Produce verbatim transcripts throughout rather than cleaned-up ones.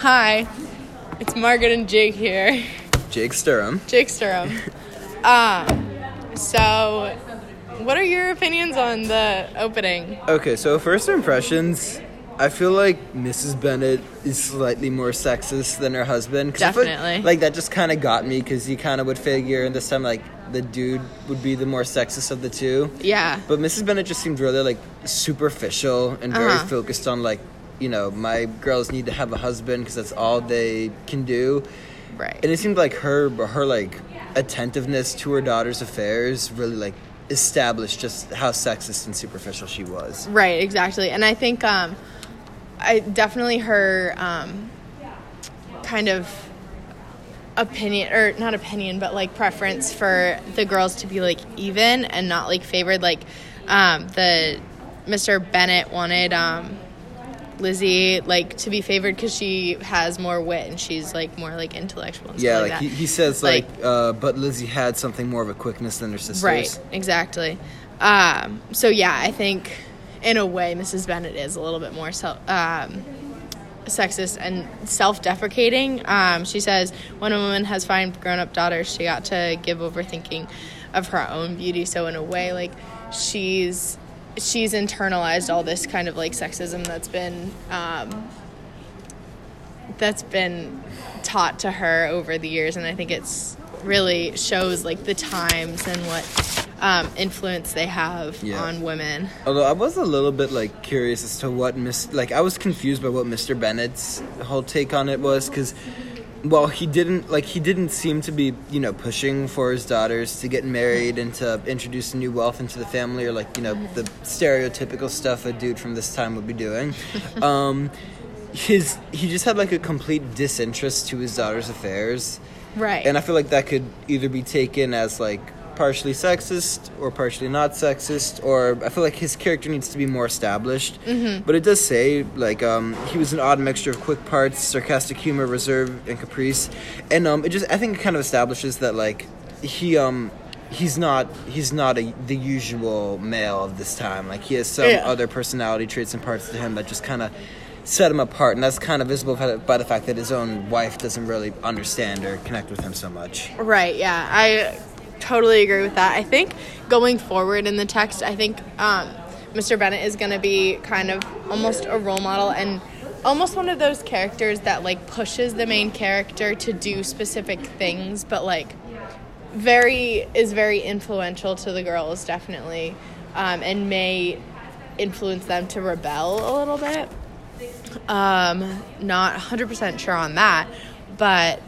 Hi, it's Margaret and Jake here. Jake Sturum. Jake Sturum. Uh, so, what are your opinions on the opening? Okay, so first impressions, I feel like Missus Bennet is slightly more sexist than her husband. Definitely. I feel like, like, that just kind of got me, because you kind of would figure in this time, like, the dude would be the more sexist of the two. Yeah. But Missus Bennet just seemed really, like, superficial and very uh-huh. focused on, like, you know, my girls need to have a husband because that's all they can do. Right. And it seemed like her, her, like, attentiveness to her daughter's affairs really, like, established just how sexist and superficial she was. Right, exactly. And I think, um... I definitely her um, kind of opinion, or not opinion, but like preference for the girls to be like even and not like favored. Like um, the Mister Bennet wanted um, Lizzie like to be favored because she has more wit and she's like more like intellectual. And yeah, like, like that. He, he says like, like uh, but Lizzie had something more of a quickness than her sisters. Right, exactly. Um, so yeah, I think. In a way, Missus Bennet is a little bit more self, um, sexist and self-deprecating. Um, she says, when a woman has fine grown-up daughters, she ought to give overthinking of her own beauty. So in a way, like, she's she's internalized all this kind of, like, sexism that's been um, that's been taught to her over the years. And I think it's really shows, like, the times and what... Um, influence they have yeah. on women. Although I was a little bit like curious as to what Miss like I was confused by what Mister Bennett's whole take on it was, because well he didn't like he didn't seem to be you know pushing for his daughters to get married and to introduce new wealth into the family, or like you know the stereotypical stuff a dude from this time would be doing. um, his he just had like a complete disinterest to his daughter's affairs. Right. And I feel like that could either be taken as like partially sexist or partially not sexist, or I feel like his character needs to be more established. Mm-hmm. But it does say like um he was an odd mixture of quick parts, sarcastic humor, reserve, and caprice, and um it just I think it kind of establishes that like he um he's not he's not a, the usual male of this time. Like he has some yeah. other personality traits and parts to him that just kind of set him apart, and that's kind of visible by the fact that his own wife doesn't really understand or connect with him so much. Right. Yeah, I totally agree with that. I think going forward in the text, I think um, Mister Bennet is going to be kind of almost a role model and almost one of those characters that, like, pushes the main character to do specific things, but, like, very is very influential to the girls, definitely, um, and may influence them to rebel a little bit. Um, not one hundred percent sure on that, but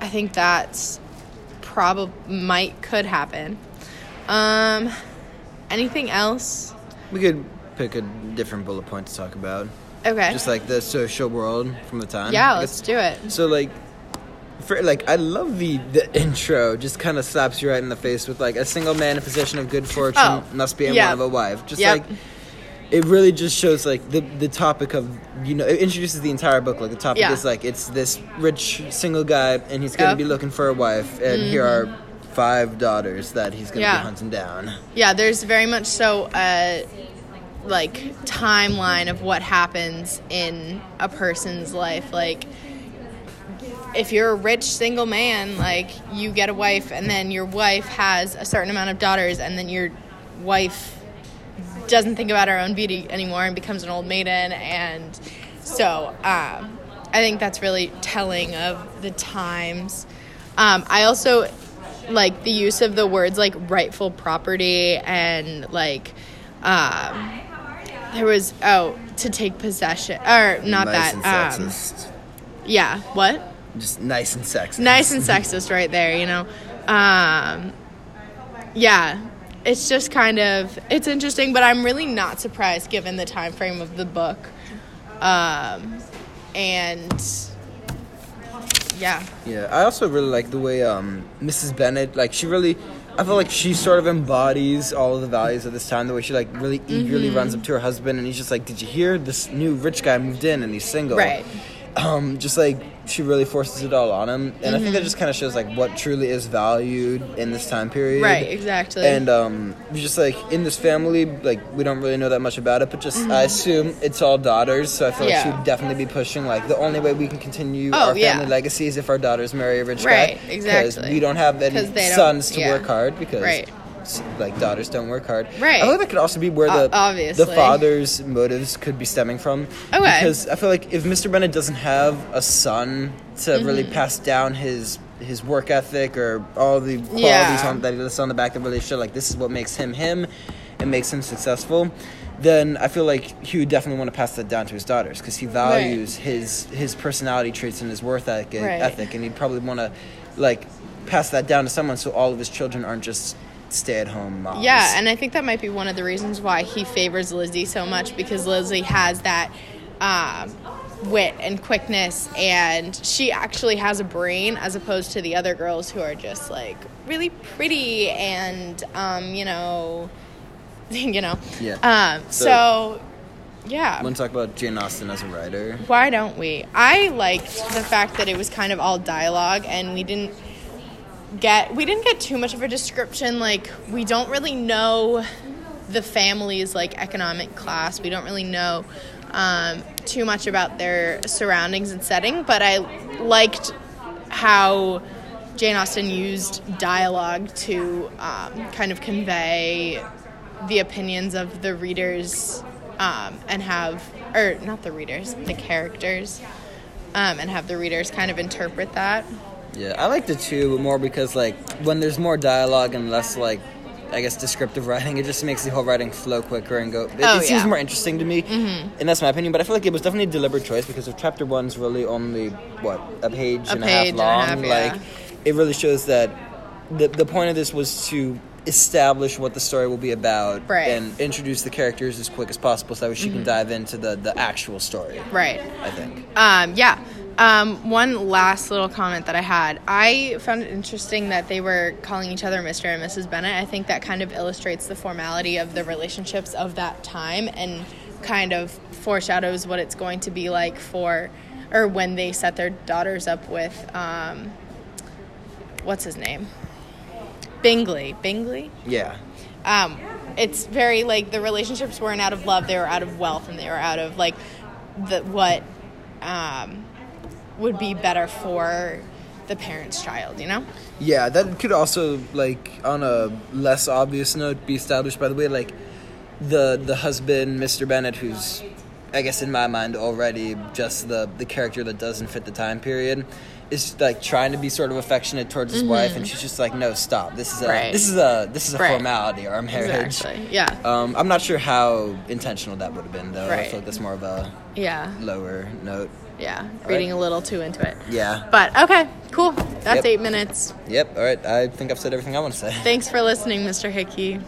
I think that's probably might could happen. Um anything else? We could pick a different bullet point to talk about. Okay, just like the social world from the time. Yeah, let's do it. So like for like I love the the intro. Just kind of slaps you right in the face with like a single man in possession of good fortune oh, must be in yeah. one of a wife. Just yep. like it really just shows, like, the, the topic of, you know, it introduces the entire book. Like, the topic yeah. is, like, it's this rich single guy, and he's going to yep. be looking for a wife. And mm-hmm. here are five daughters that he's going to yeah. be hunting down. Yeah, there's very much so a, like, timeline of what happens in a person's life. Like, if you're a rich single man, like, you get a wife, and then your wife has a certain amount of daughters, and then your wife doesn't think about her own beauty anymore and becomes an old maiden. And so um, I think that's really telling of the times. Um, I also like the use of the words like rightful property and like um, there was, oh, to take possession, or not nice that. And sexist. Um, yeah, what? Just nice and sexist. Nice and sexist right there, you know. Um, yeah. It's just kind of, it's interesting, but I'm really not surprised given the time frame of the book. Um, and, yeah. Yeah, I also really like the way um, Missus Bennet, like, she really, I feel like she sort of embodies all of the values of this time, the way she, like, really eagerly mm-hmm. runs up to her husband, and he's just like, did you hear? This new rich guy moved in, and he's single. Right. Um, just, like, she really forces it all on him. And mm-hmm. I think that just kind of shows, like, what truly is valued in this time period. Right, exactly. And um, just, like, in this family, like, we don't really know that much about it, but just, mm-hmm. I assume it's all daughters, so I feel yeah. like she would definitely be pushing, like, the only way we can continue oh, our family yeah. legacy is if our daughters marry a rich right, guy. Right, exactly. Because we don't have any sons to yeah. work hard, because... Right. Like, daughters don't work hard. Right. I think that could also be where the o- the father's motives could be stemming from. Okay. Because I feel like if Mister Bennet doesn't have a son to mm-hmm. really pass down his his work ethic or all the qualities yeah. on, that he lists on the back that really show, like, this is what makes him him and makes him successful, then I feel like he would definitely want to pass that down to his daughters because he values right. his his personality traits and his work ethic, right. ethic, and he'd probably want to, like, pass that down to someone so all of his children aren't just... stay-at-home moms. Yeah, and I think that might be one of the reasons why he favors Lizzie so much, because Lizzie has that um, wit and quickness, and she actually has a brain as opposed to the other girls who are just, like, really pretty and, um, you know, you know. Yeah. Um, so... so Yeah. I want to talk about Jane Austen as a writer. Why don't we? I liked the fact that it was kind of all dialogue, and we didn't get we didn't get too much of a description. Like, we don't really know the family's, like, economic class. We don't really know um too much about their surroundings and setting, but I liked how Jane Austen used dialogue to um kind of convey the opinions of the readers um and have or not the readers the characters um and have the readers kind of interpret that. Yeah, I liked it too, but more because, like, when there's more dialogue and less, like, I guess, descriptive writing, it just makes the whole writing flow quicker and go... It, oh, it yeah. seems more interesting to me, mm-hmm. and that's my opinion, but I feel like it was definitely a deliberate choice because if chapter one's really only, what, a page a and page a half long, and a half, like, yeah. it really shows that the the point of this was to establish what the story will be about right. and introduce the characters as quick as possible so that she mm-hmm. can dive into the, the actual story. Right. I think. Um, yeah. Um, one last little comment that I had. I found it interesting that they were calling each other Mister and Missus Bennet. I think that kind of illustrates the formality of the relationships of that time and kind of foreshadows what it's going to be like for, or when they set their daughters up with, um, what's his name? Bingley. Bingley? Yeah. Um, it's very, like, the relationships weren't out of love. They were out of wealth, and they were out of, like, the what... Um, would be better for the parent's child, you know? Yeah, that could also, like, on a less obvious note, be established by the way, like, the the husband, Mister Bennet, who's, I guess, in my mind already just the, the character that doesn't fit the time period, is, like, trying to be sort of affectionate towards his mm-hmm. wife, and she's just like, no, stop. This is a right. this is a this is a right. formality or a marriage. Exactly. Yeah. Um, I'm not sure how intentional that would have been, though. Right. I feel like that's more of a yeah lower note. Yeah, reading right. a little too into it. Yeah. But, okay, cool. That's yep. eight minutes. Yep, all right. I think I've said everything I want to say. Thanks for listening, Mister Hickey.